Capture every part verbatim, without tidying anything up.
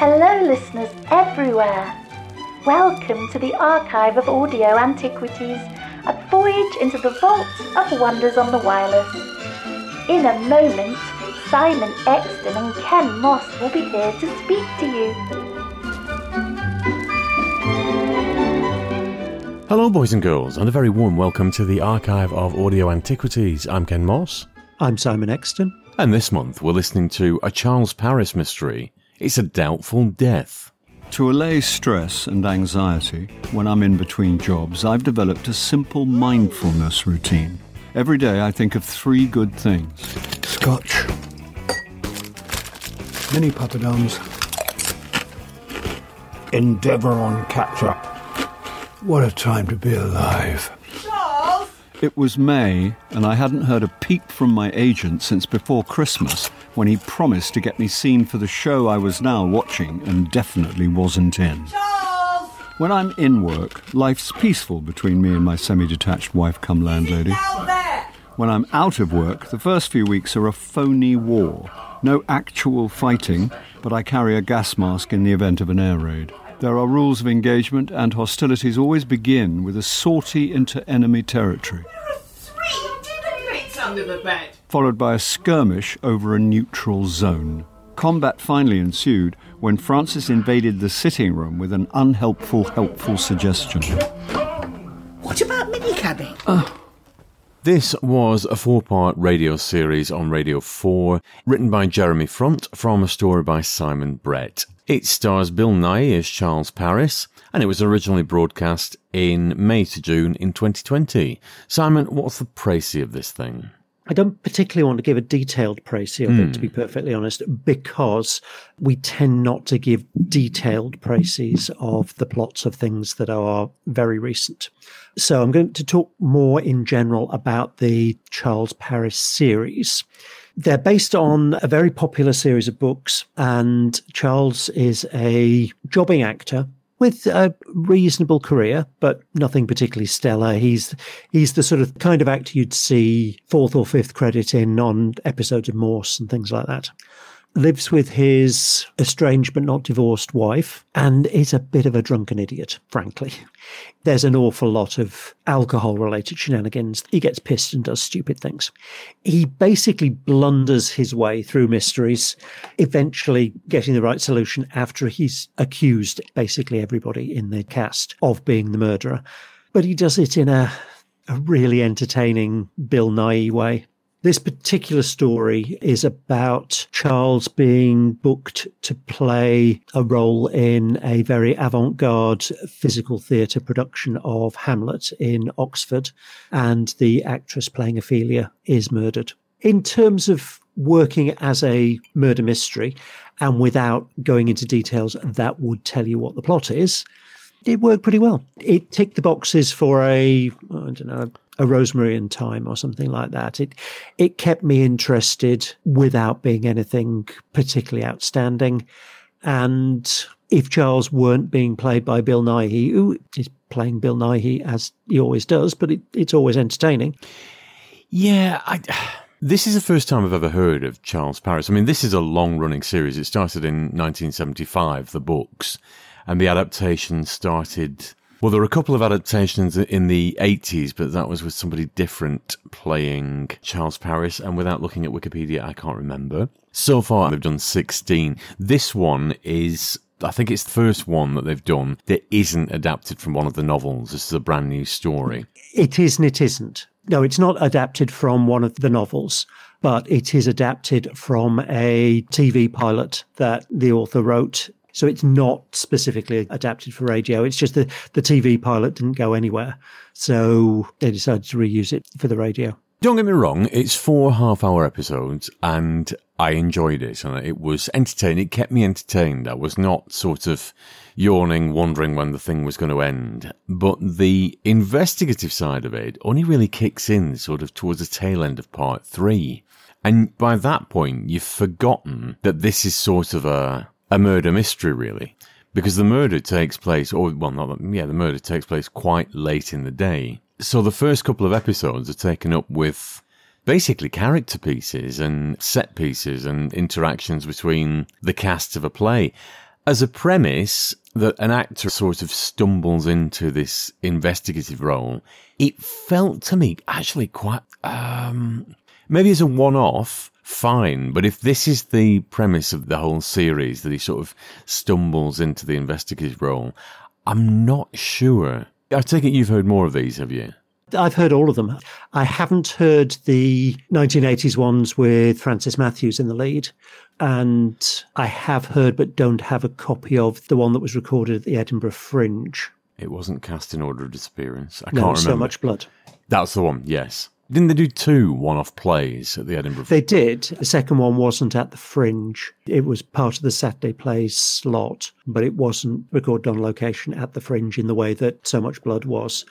Hello listeners everywhere! Welcome to the Archive of Audio Antiquities, a voyage into the vaults of wonders on the wireless. In a moment, Simon Exton and Ken Moss will be here to speak to you. Hello boys and girls, and a very warm welcome to the Archive of Audio Antiquities. I'm Ken Moss. I'm Simon Exton. And this month we're listening to a Charles Paris mystery. It's a doubtful death. To allay stress and anxiety when I'm in between jobs, I've developed a simple mindfulness routine. Every day I think of three good things. Scotch. Mini papadums. Endeavour on catch-up. What a time to be alive. Charles! It was May, and I hadn't heard a peep from my agent since before Christmas, when he promised to get me seen for the show I was now watching and definitely wasn't in. Charles! When I'm in work, life's peaceful between me and my semi-detached wife-cum-landlady. When I'm out of work, the first few weeks are a phony war. No actual fighting, but I carry a gas mask in the event of an air raid. There are rules of engagement, and hostilities always begin with a sortie into enemy territory. There are three dynamites under the bed, followed by a skirmish over a neutral zone. Combat finally ensued when Francis invaded the sitting room with an unhelpful, helpful suggestion. What about minicabbing? Uh. This was a four-part radio series on Radio four, written by Jeremy Front from a story by Simon Brett. It stars Bill Nighy as Charles Paris, and it was originally broadcast in May to June in twenty twenty. Simon, what's the précis of this thing? I don't particularly want to give a detailed précis of mm. it, to be perfectly honest, because we tend not to give detailed précis of the plots of things that are very recent. So I'm going to talk more in general about the Charles Paris series. They're based on a very popular series of books, and Charles is a jobbing actor with a reasonable career, but nothing particularly stellar. He's he's the sort of kind of actor you'd see fourth or fifth credit in on episodes of Morse and things like that. Lives with his estranged but not divorced wife, and is a bit of a drunken idiot, frankly. There's an awful lot of alcohol-related shenanigans. He gets pissed and does stupid things. He basically blunders his way through mysteries, eventually getting the right solution after he's accused basically everybody in the cast of being the murderer. But he does it in a, a really entertaining Bill Nighy way. This particular story is about Charles being booked to play a role in a very avant-garde physical theatre production of Hamlet in Oxford, and the actress playing Ophelia is murdered. In terms of working as a murder mystery, and without going into details that would tell you what the plot is, it worked pretty well. It ticked the boxes for a, I don't know, a Rosemary and Thyme or something like that. It it kept me interested without being anything particularly outstanding. And if Charles weren't being played by Bill Nighy, who is playing Bill Nighy as he always does, but it, it's always entertaining. Yeah, I... This is the first time I've ever heard of Charles Paris. I mean, this is a long-running series. It started in nineteen seventy-five, the books, and the adaptation started... Well, there were a couple of adaptations in the eighties, but that was with somebody different playing Charles Paris, and without looking at Wikipedia, I can't remember. So far, they've done sixteen. This one is, I think it's the first one that they've done that isn't adapted from one of the novels. This is a brand new story. It is and it isn't. No, it's not adapted from one of the novels, but it is adapted from a T V pilot that the author wrote. So it's not specifically adapted for radio. It's just that the T V pilot didn't go anywhere, so they decided to reuse it for the radio. Don't get me wrong, it's four half-hour episodes, and I enjoyed it, and it was entertaining. It kept me entertained. I was not sort of yawning, wondering when the thing was going to end. But the investigative side of it only really kicks in sort of towards the tail end of part three. And by that point, you've forgotten that this is sort of a... a murder mystery, really, because the murder takes place, or, well, not, yeah, the murder takes place quite late in the day. So the first couple of episodes are taken up with basically character pieces and set pieces and interactions between the casts of a play. as a premise that an actor sort of stumbles into this investigative role, it felt to me actually quite, um, maybe as a one-off, fine. But if this is the premise of the whole series, that he sort of stumbles into the investigative role, I'm not sure. I take it you've heard more of these, have you? I've heard all of them. I haven't heard the nineteen eighties ones with Francis Matthews in the lead. And I have heard, but don't have a copy of, the one that was recorded at the Edinburgh Fringe. It wasn't cast in order of disappearance. I no, can't remember. So Much Blood. That's the one, yes. Didn't they do two one-off plays at the Edinburgh Fringe? They did. The second one wasn't at the Fringe. It was part of the Saturday play slot, but it wasn't recorded on location at the Fringe in the way that So Much Blood was.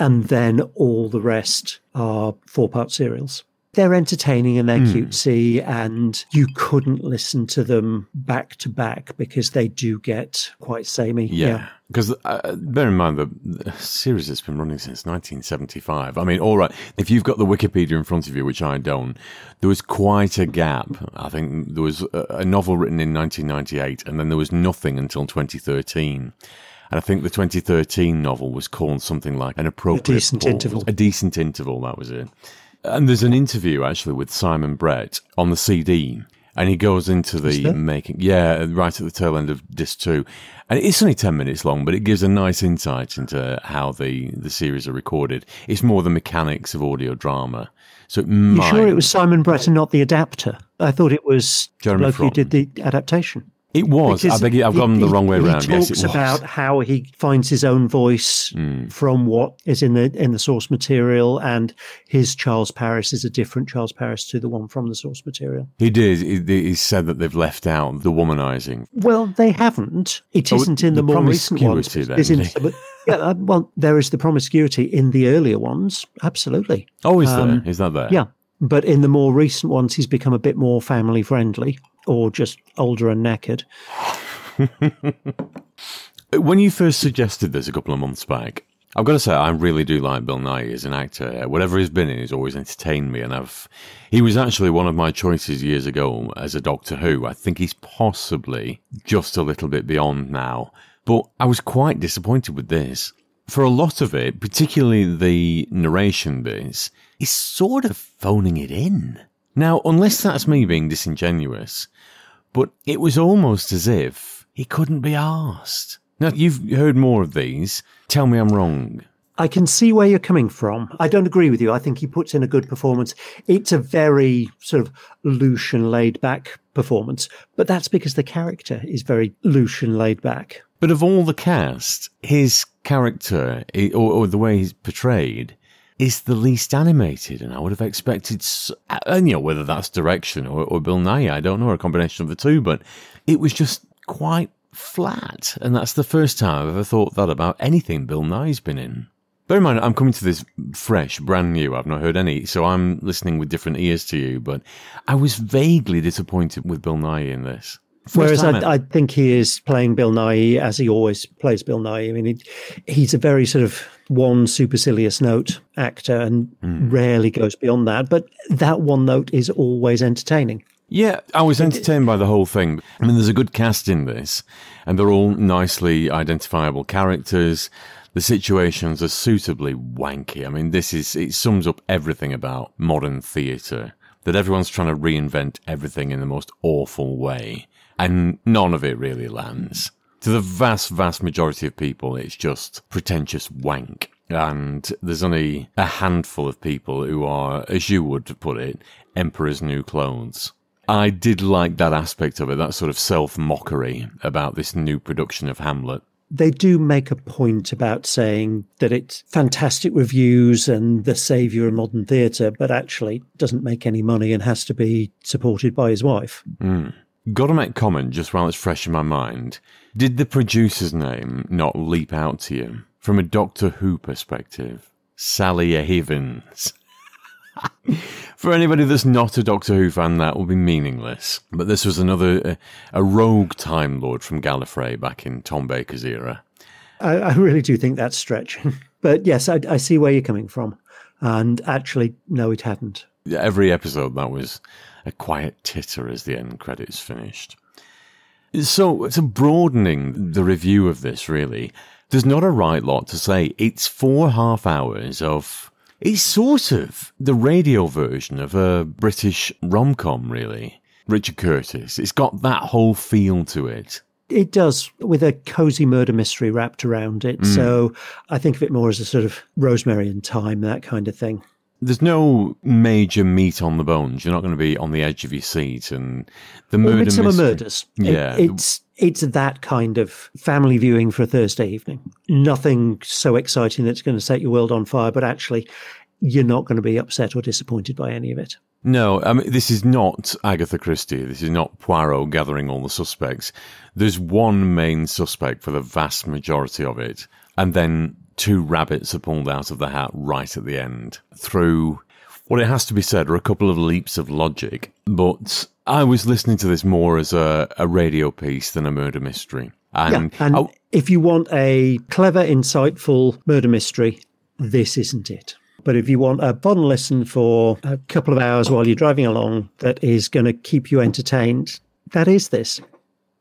And then all the rest are four-part serials. They're entertaining and they're mm. cutesy, and you couldn't listen to them back to back because they do get quite samey. Yeah, because yeah. uh, bear in mind, the, the series has been running since nineteen seventy-five. I mean, all right, if you've got the Wikipedia in front of you, which I don't, there was quite a gap. I think there was a, a novel written in nineteen ninety-eight, and then there was nothing until twenty thirteen. And I think the twenty thirteen novel was called something like An Appropriate A Decent pause. Interval. A Decent Interval, that was it. And there's an interview, actually, with Simon Brett on the C D. And he goes into the making... Yeah, right at the tail end of disc two. And it's only ten minutes long, but it gives a nice insight into how the, the series are recorded. It's more the mechanics of audio drama. So it might... You sure it was Simon Brett and not the adapter? I thought it was... Jeremy Front. Who did the adaptation. It was. Because I beg you, I've he, gone the wrong way around. Yes, it was. He talks about how he finds his own voice mm. from what is in the in the source material, and his Charles Paris is a different Charles Paris to the one from the source material. He did. He, he said that they've left out the womanising. Well, they haven't. It isn't oh, in the, the more recent ones. Then, isn't, but, yeah, well, there is the promiscuity in the earlier ones. Absolutely. Oh, is um, there? Is that there? Yeah. But in the more recent ones, he's become a bit more family friendly, or just older and knackered. When you first suggested this a couple of months back, I've got to say I really do like Bill Nighy as an actor. Whatever he's been in, he's always entertained me, and I've he was actually one of my choices years ago as a Doctor Who. I think he's possibly just a little bit beyond now, but I was quite disappointed with this. For a lot of it, particularly the narration bits, he's sort of phoning it in. Now, unless that's me being disingenuous, but it was almost as if he couldn't be arsed. Now, you've heard more of these. Tell me I'm wrong. I can see where you're coming from. I don't agree with you. I think he puts in a good performance. It's a very sort of loose and laid-back performance, but that's because the character is very loose and laid-back. But of all the cast, his character, or, or the way he's portrayed, is the least animated, and I would have expected, and you know, whether that's direction or, or Bill Nighy, I don't know, or a combination of the two, but it was just quite flat, and that's the first time I've ever thought that about anything Bill Nighy's been in. Bear in mind, I'm coming to this fresh, brand new, I've not heard any, so I'm listening with different ears to you, but I was vaguely disappointed with Bill Nighy in this. First Whereas I, I think he is playing Bill Nighy as he always plays Bill Nighy. I mean, he, he's a very sort of one supercilious note actor and mm. rarely goes beyond that. But that one note is always entertaining. Yeah, I was entertained by the whole thing. I mean, there's a good cast in this, and they're all nicely identifiable characters. The situations are suitably wanky. I mean, this is it sums up everything about modern theatre, that everyone's trying to reinvent everything in the most awful way. And none of it really lands. To the vast, vast majority of people, it's just pretentious wank. And there's only a handful of people who are, as you would put it, emperor's new clothes. I did like that aspect of it, that sort of self-mockery about this new production of Hamlet. They do make a point about saying that it's fantastic reviews and the saviour of modern theatre, but actually doesn't make any money and has to be supported by his wife. Mm. Got to make a comment just while it's fresh in my mind. Did the producer's name not leap out to you from a Doctor Who perspective? Sally Ahivens. For anybody that's not a Doctor Who fan, that will be meaningless. But this was another uh, a rogue Time Lord from Gallifrey back in Tom Baker's era. I, I really do think that's stretching. But yes, I, I see where you're coming from. And actually, no, it hadn't. Every episode that was a quiet titter as the end credits finished. So, so broadening the review of this, really, there's not a right lot to say. It's four half hours of... It's sort of the radio version of a British rom-com, really. Richard Curtis. It's got that whole feel to it. It does, with a cosy murder mystery wrapped around it. Mm. So I think of it more as a sort of Rosemary and Thyme, that kind of thing. There's no major meat on the bones. You're not going to be on the edge of your seat, and the well, murder mystery. Murders. Yeah, it, it's it's that kind of family viewing for a Thursday evening. Nothing so exciting that's going to set your world on fire, but actually, you're not going to be upset or disappointed by any of it. No, I mean, this is not Agatha Christie. This is not Poirot gathering all the suspects. There's one main suspect for the vast majority of it, and then two rabbits are pulled out of the hat right at the end through what, well, it has to be said, are a couple of leaps of logic. But I was listening to this more as a, a radio piece than a murder mystery. And, yeah, and I, if you want a clever, insightful murder mystery, this isn't it. But if you want a fun listen for a couple of hours while you're driving along that is going to keep you entertained, that is this.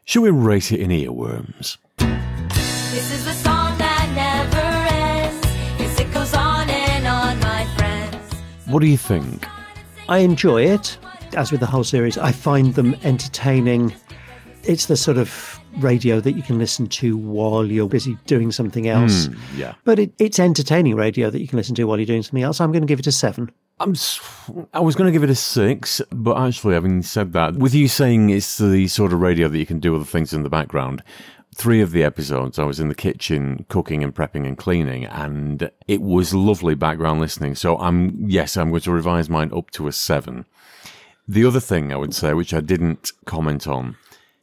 Shall we rate it in earworms? This is the song that never... What do you think? I enjoy it. As with the whole series, I find them entertaining. It's the sort of radio that you can listen to while you're busy doing something else. Mm, yeah. But it, it's entertaining radio that you can listen to while you're doing something else. I'm going to give it a seven. I'm, I was going to give it a six, but actually, having said that, with you saying it's the sort of radio that you can do other things in the background, three of the episodes, I was in the kitchen cooking and prepping and cleaning, and it was lovely background listening. So I'm, yes, I'm going to revise mine up to a seven. The other thing I would say, which I didn't comment on,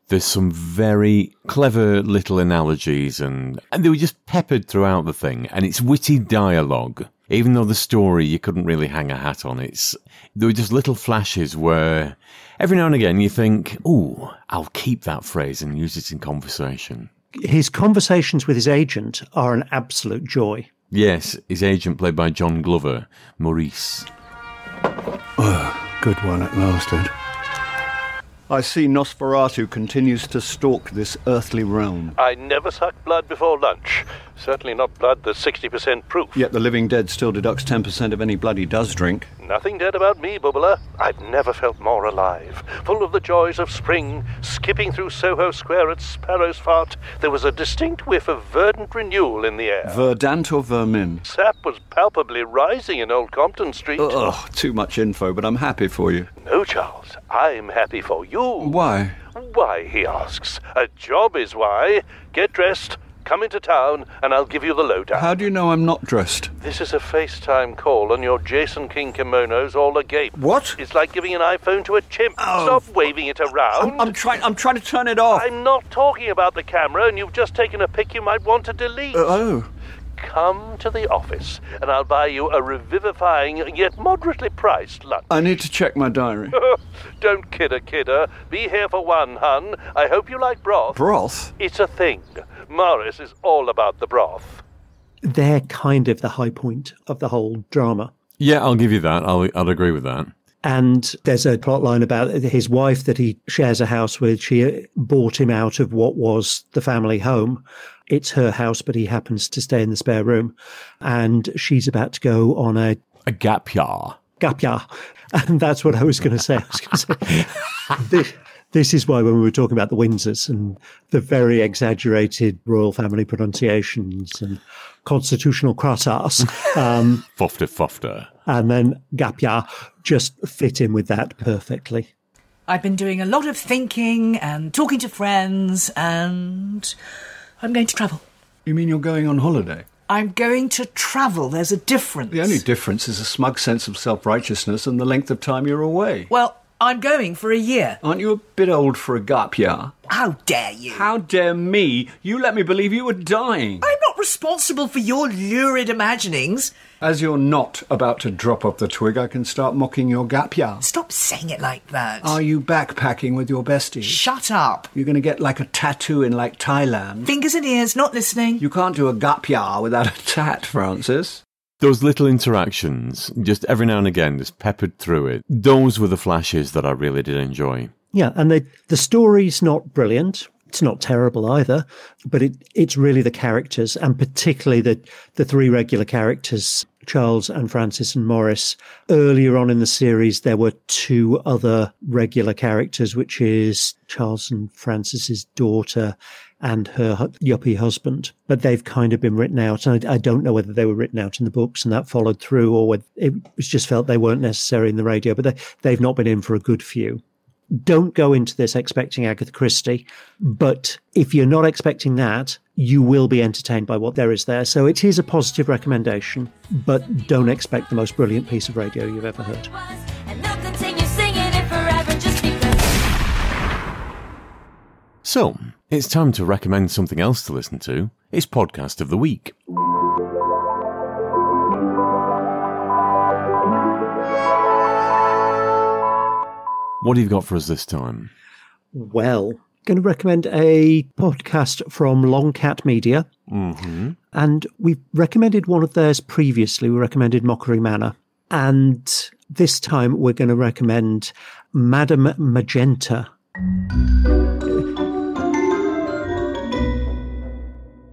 there's some very clever little analogies, and, and they were just peppered throughout the thing. And it's witty dialogue. Even though the story, you couldn't really hang a hat on. It's, there were just little flashes where every now and again you think, ooh, I'll keep that phrase and use it in conversation. His conversations with his agent are an absolute joy. Yes, his agent played by John Glover, Maurice. Oh, good one at last, Ed. I see Nosferatu continues to stalk this earthly realm. I never sucked blood before lunch. Certainly not blood that's sixty percent proof. Yet the living dead still deducts ten percent of any blood he does drink. Nothing dead about me, Bubbler. I've never felt more alive. Full of the joys of spring, skipping through Soho Square at Sparrow's Fart, there was a distinct whiff of verdant renewal in the air. Verdant or vermin? Sap was palpably rising in Old Compton Street. Ugh, too much info, but I'm happy for you. No, Charles, I'm happy for you. Why? Why, he asks. A job is why. Get dressed, come into town, and I'll give you the lowdown. How do you know I'm not dressed? This is a FaceTime call, and your Jason King kimono's all agape. What? It's like giving an iPhone to a chimp. Oh, stop waving it around. I'm, I'm trying I'm trying to turn it off. I'm not talking about the camera, and you've just taken a pic you might want to delete. Uh, oh. Come to the office, and I'll buy you a revivifying, yet moderately priced lunch. I need to check my diary. Don't kidder, kidder. Be here for one, hun. I hope you like broth. Broth? It's a thing. Morris is all about the broth. They're kind of the high point of the whole drama. Yeah, I'll give you that. I'll, I'll agree with that. And there's a plot line about his wife that he shares a house with. She bought him out of what was the family home. It's her house, but he happens to stay in the spare room. And she's about to go on a... A gap year. Gap year. And that's what I was going to say. I was going to say... this, this is why when we were talking about the Windsors and the very exaggerated royal family pronunciations and constitutional crass-ass... Um, fofter, fofter. And then gap year just fit in with that perfectly. I've been doing a lot of thinking and talking to friends and... I'm going to travel. You mean you're going on holiday? I'm going to travel. There's a difference. The only difference is a smug sense of self-righteousness and the length of time you're away. Well, I'm going for a year. Aren't you a bit old for a gap year? How dare you? How dare me? You let me believe you were dying. I'm not responsible for your lurid imaginings. As you're not about to drop off the twig, I can start mocking your gap year. Stop saying it like that. Are you backpacking with your besties? Shut up. You're going to get like a tattoo in like Thailand. Fingers and ears, not listening. You can't do a gap year without a tat, Francis. Those little interactions, just every now and again, just peppered through it. Those were the flashes that I really did enjoy. Yeah, and the the story's not brilliant. It's not terrible either, but it, it's really the characters, and particularly the, the three regular characters, Charles and Francis and Maurice. Earlier on in the series, there were two other regular characters, which is Charles and Francis's daughter and her yuppie husband. But they've kind of been written out. And I, I don't know whether they were written out in the books and that followed through, or whether it was just felt they weren't necessary in the radio, but they, they've not been in for a good few. Don't go into this expecting Agatha Christie, but if you're not expecting that, you will be entertained by what there is there. So it is a positive recommendation, but don't expect the most brilliant piece of radio you've ever heard. So, it's time to recommend something else to listen to. It's Podcast of the Week. What have you got for us this time? Well, I'm going to recommend a podcast from Long Cat Media. Mm-hmm. And we've recommended one of theirs previously. We recommended Mockery Manor. And this time we're going to recommend Madame Magenta.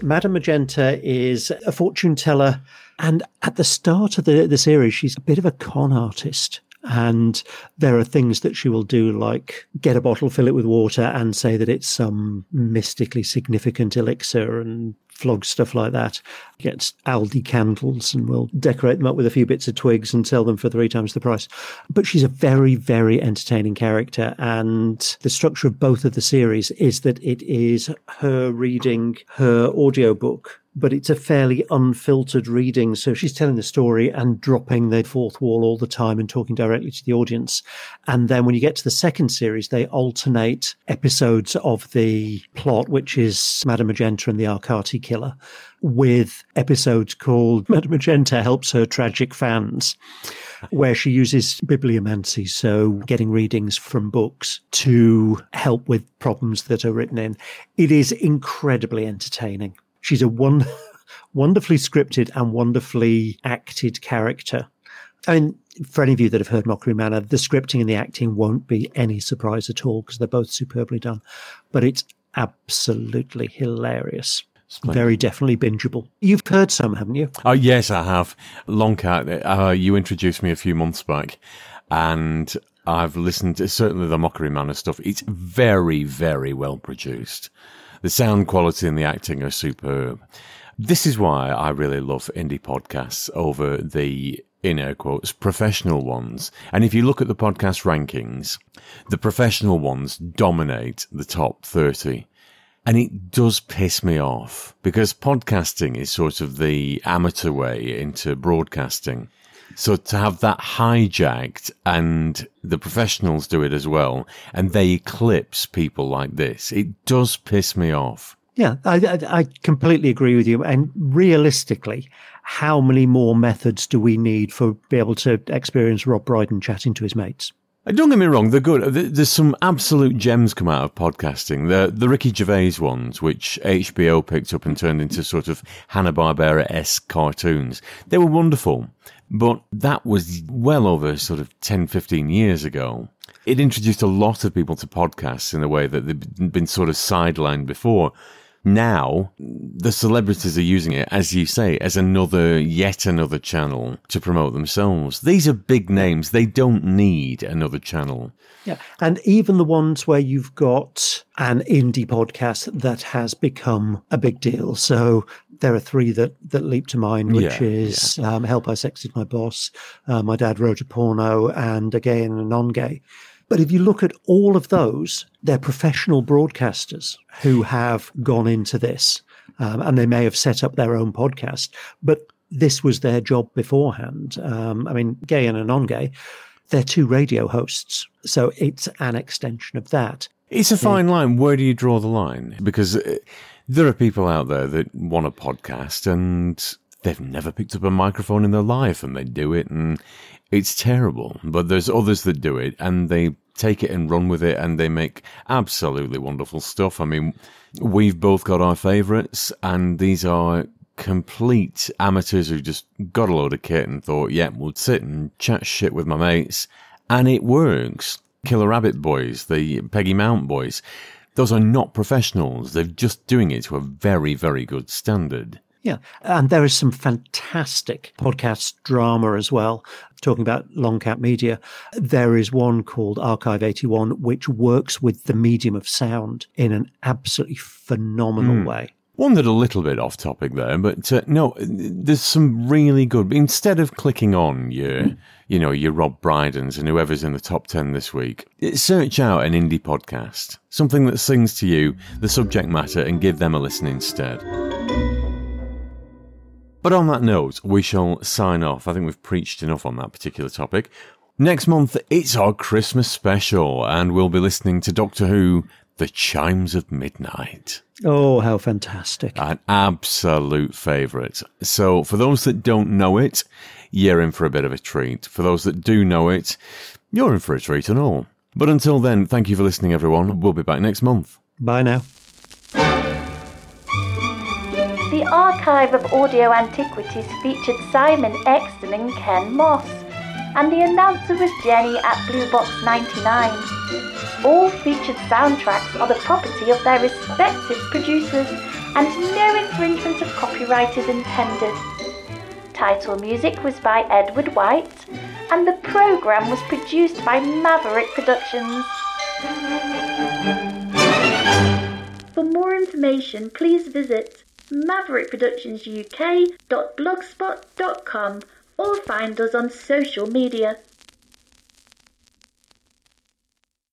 Madame Magenta is a fortune teller. And at the start of the, the series, she's a bit of a con artist. And there are things that she will do, like get a bottle, fill it with water, and say that it's some mystically significant elixir and flog stuff like that. Gets Aldi candles and will decorate them up with a few bits of twigs and sell them for three times the price. But she's a very, very entertaining character. And the structure of both of the series is that it is her reading her audiobook, but it's a fairly unfiltered reading. So she's telling the story and dropping the fourth wall all the time and talking directly to the audience. And then when you get to the second series, they alternate episodes of the plot, which is Madame Magenta and the Arcati Killer, with episodes called Madame Magenta Helps Her Tragic Fans, where she uses bibliomancy, so getting readings from books, to help with problems that are written in. It is incredibly entertaining. She's a one, wonderfully scripted and wonderfully acted character. I mean, for any of you that have heard Mockery Manor, the scripting and the acting won't be any surprise at all because they're both superbly done. But it's absolutely hilarious. Splendid. Very definitely bingeable. You've heard some, haven't you? Oh, yes, I have. Long Cat, uh, you introduced me a few months back and I've listened to certainly the Mockery Manor stuff. It's very, very well produced. The sound quality and the acting are superb. This is why I really love indie podcasts over the, in air quotes, professional ones. And if you look at the podcast rankings, the professional ones dominate the top thirty. And it does piss me off because podcasting is sort of the amateur way into broadcasting. So to have that hijacked, and the professionals do it as well, and they eclipse people like this, it does piss me off. Yeah, I, I completely agree with you. And realistically, how many more methods do we need for be able to experience Rob Brydon chatting to his mates? Don't get me wrong, they're good. There's some absolute gems come out of podcasting. The the Ricky Gervais ones, which H B O picked up and turned into sort of Hanna-Barbera-esque cartoons. They were wonderful, but that was well over sort of ten, fifteen years ago. It introduced a lot of people to podcasts in a way that they'd been sort of sidelined before. Now, the celebrities are using it, as you say, as another, yet another channel to promote themselves. These are big names. They don't need another channel. Yeah. And even the ones where you've got an indie podcast that has become a big deal. So there are three that, that leap to mind, which yeah, is yeah. Um, Help I Sexted My Boss, uh, My Dad Wrote a Porno, and A Gay and a Non-Gay. But if you look at all of those, they're professional broadcasters who have gone into this, um, and they may have set up their own podcast, but this was their job beforehand. Um, I mean, Gay and a Non-Gay, they're two radio hosts, so it's an extension of that. It's a fine line. Where do you draw the line? Because there are people out there that want a podcast and they've never picked up a microphone in their life and they do it and it's terrible, but there's others that do it and they take it and run with it and they make absolutely wonderful stuff. I mean, we've both got our favourites and these are complete amateurs who just got a load of kit and thought, yeah, we'll sit and chat shit with my mates and it works. Killer Rabbit Boys, the Peggy Mount Boys, Those are not professionals. They're just doing it to a very, very good standard. Yeah, and there is some fantastic podcast drama as well, talking about Long Cat Media. There is one called Archive eighty-one, which works with the medium of sound in an absolutely phenomenal mm. way. Wandered a little bit off topic there, but uh, no, there's some really good... Instead of clicking on your, mm. you know, your Rob Brydens and whoever's in the top ten this week, search out an indie podcast, something that sings to you, the subject matter, and give them a listen instead. But on that note, we shall sign off. I think we've preached enough on that particular topic. Next month, it's our Christmas special, and we'll be listening to Doctor Who, The Chimes of Midnight. Oh, how fantastic. An absolute favourite. So for those that don't know it, you're in for a bit of a treat. For those that do know it, you're in for a treat and all. But until then, thank you for listening, everyone. We'll be back next month. Bye now. The Archive of Audio Antiquities featured Simon Exton and Ken Moss, and the announcer was Jenny at Blue Box ninety-nine. All featured soundtracks are the property of their respective producers, and no infringement of copyright is intended. Title music was by Edward White, and the programme was produced by Maverick Productions. For more information, please visit maverick productions u k dot blogspot dot com or find us on social media.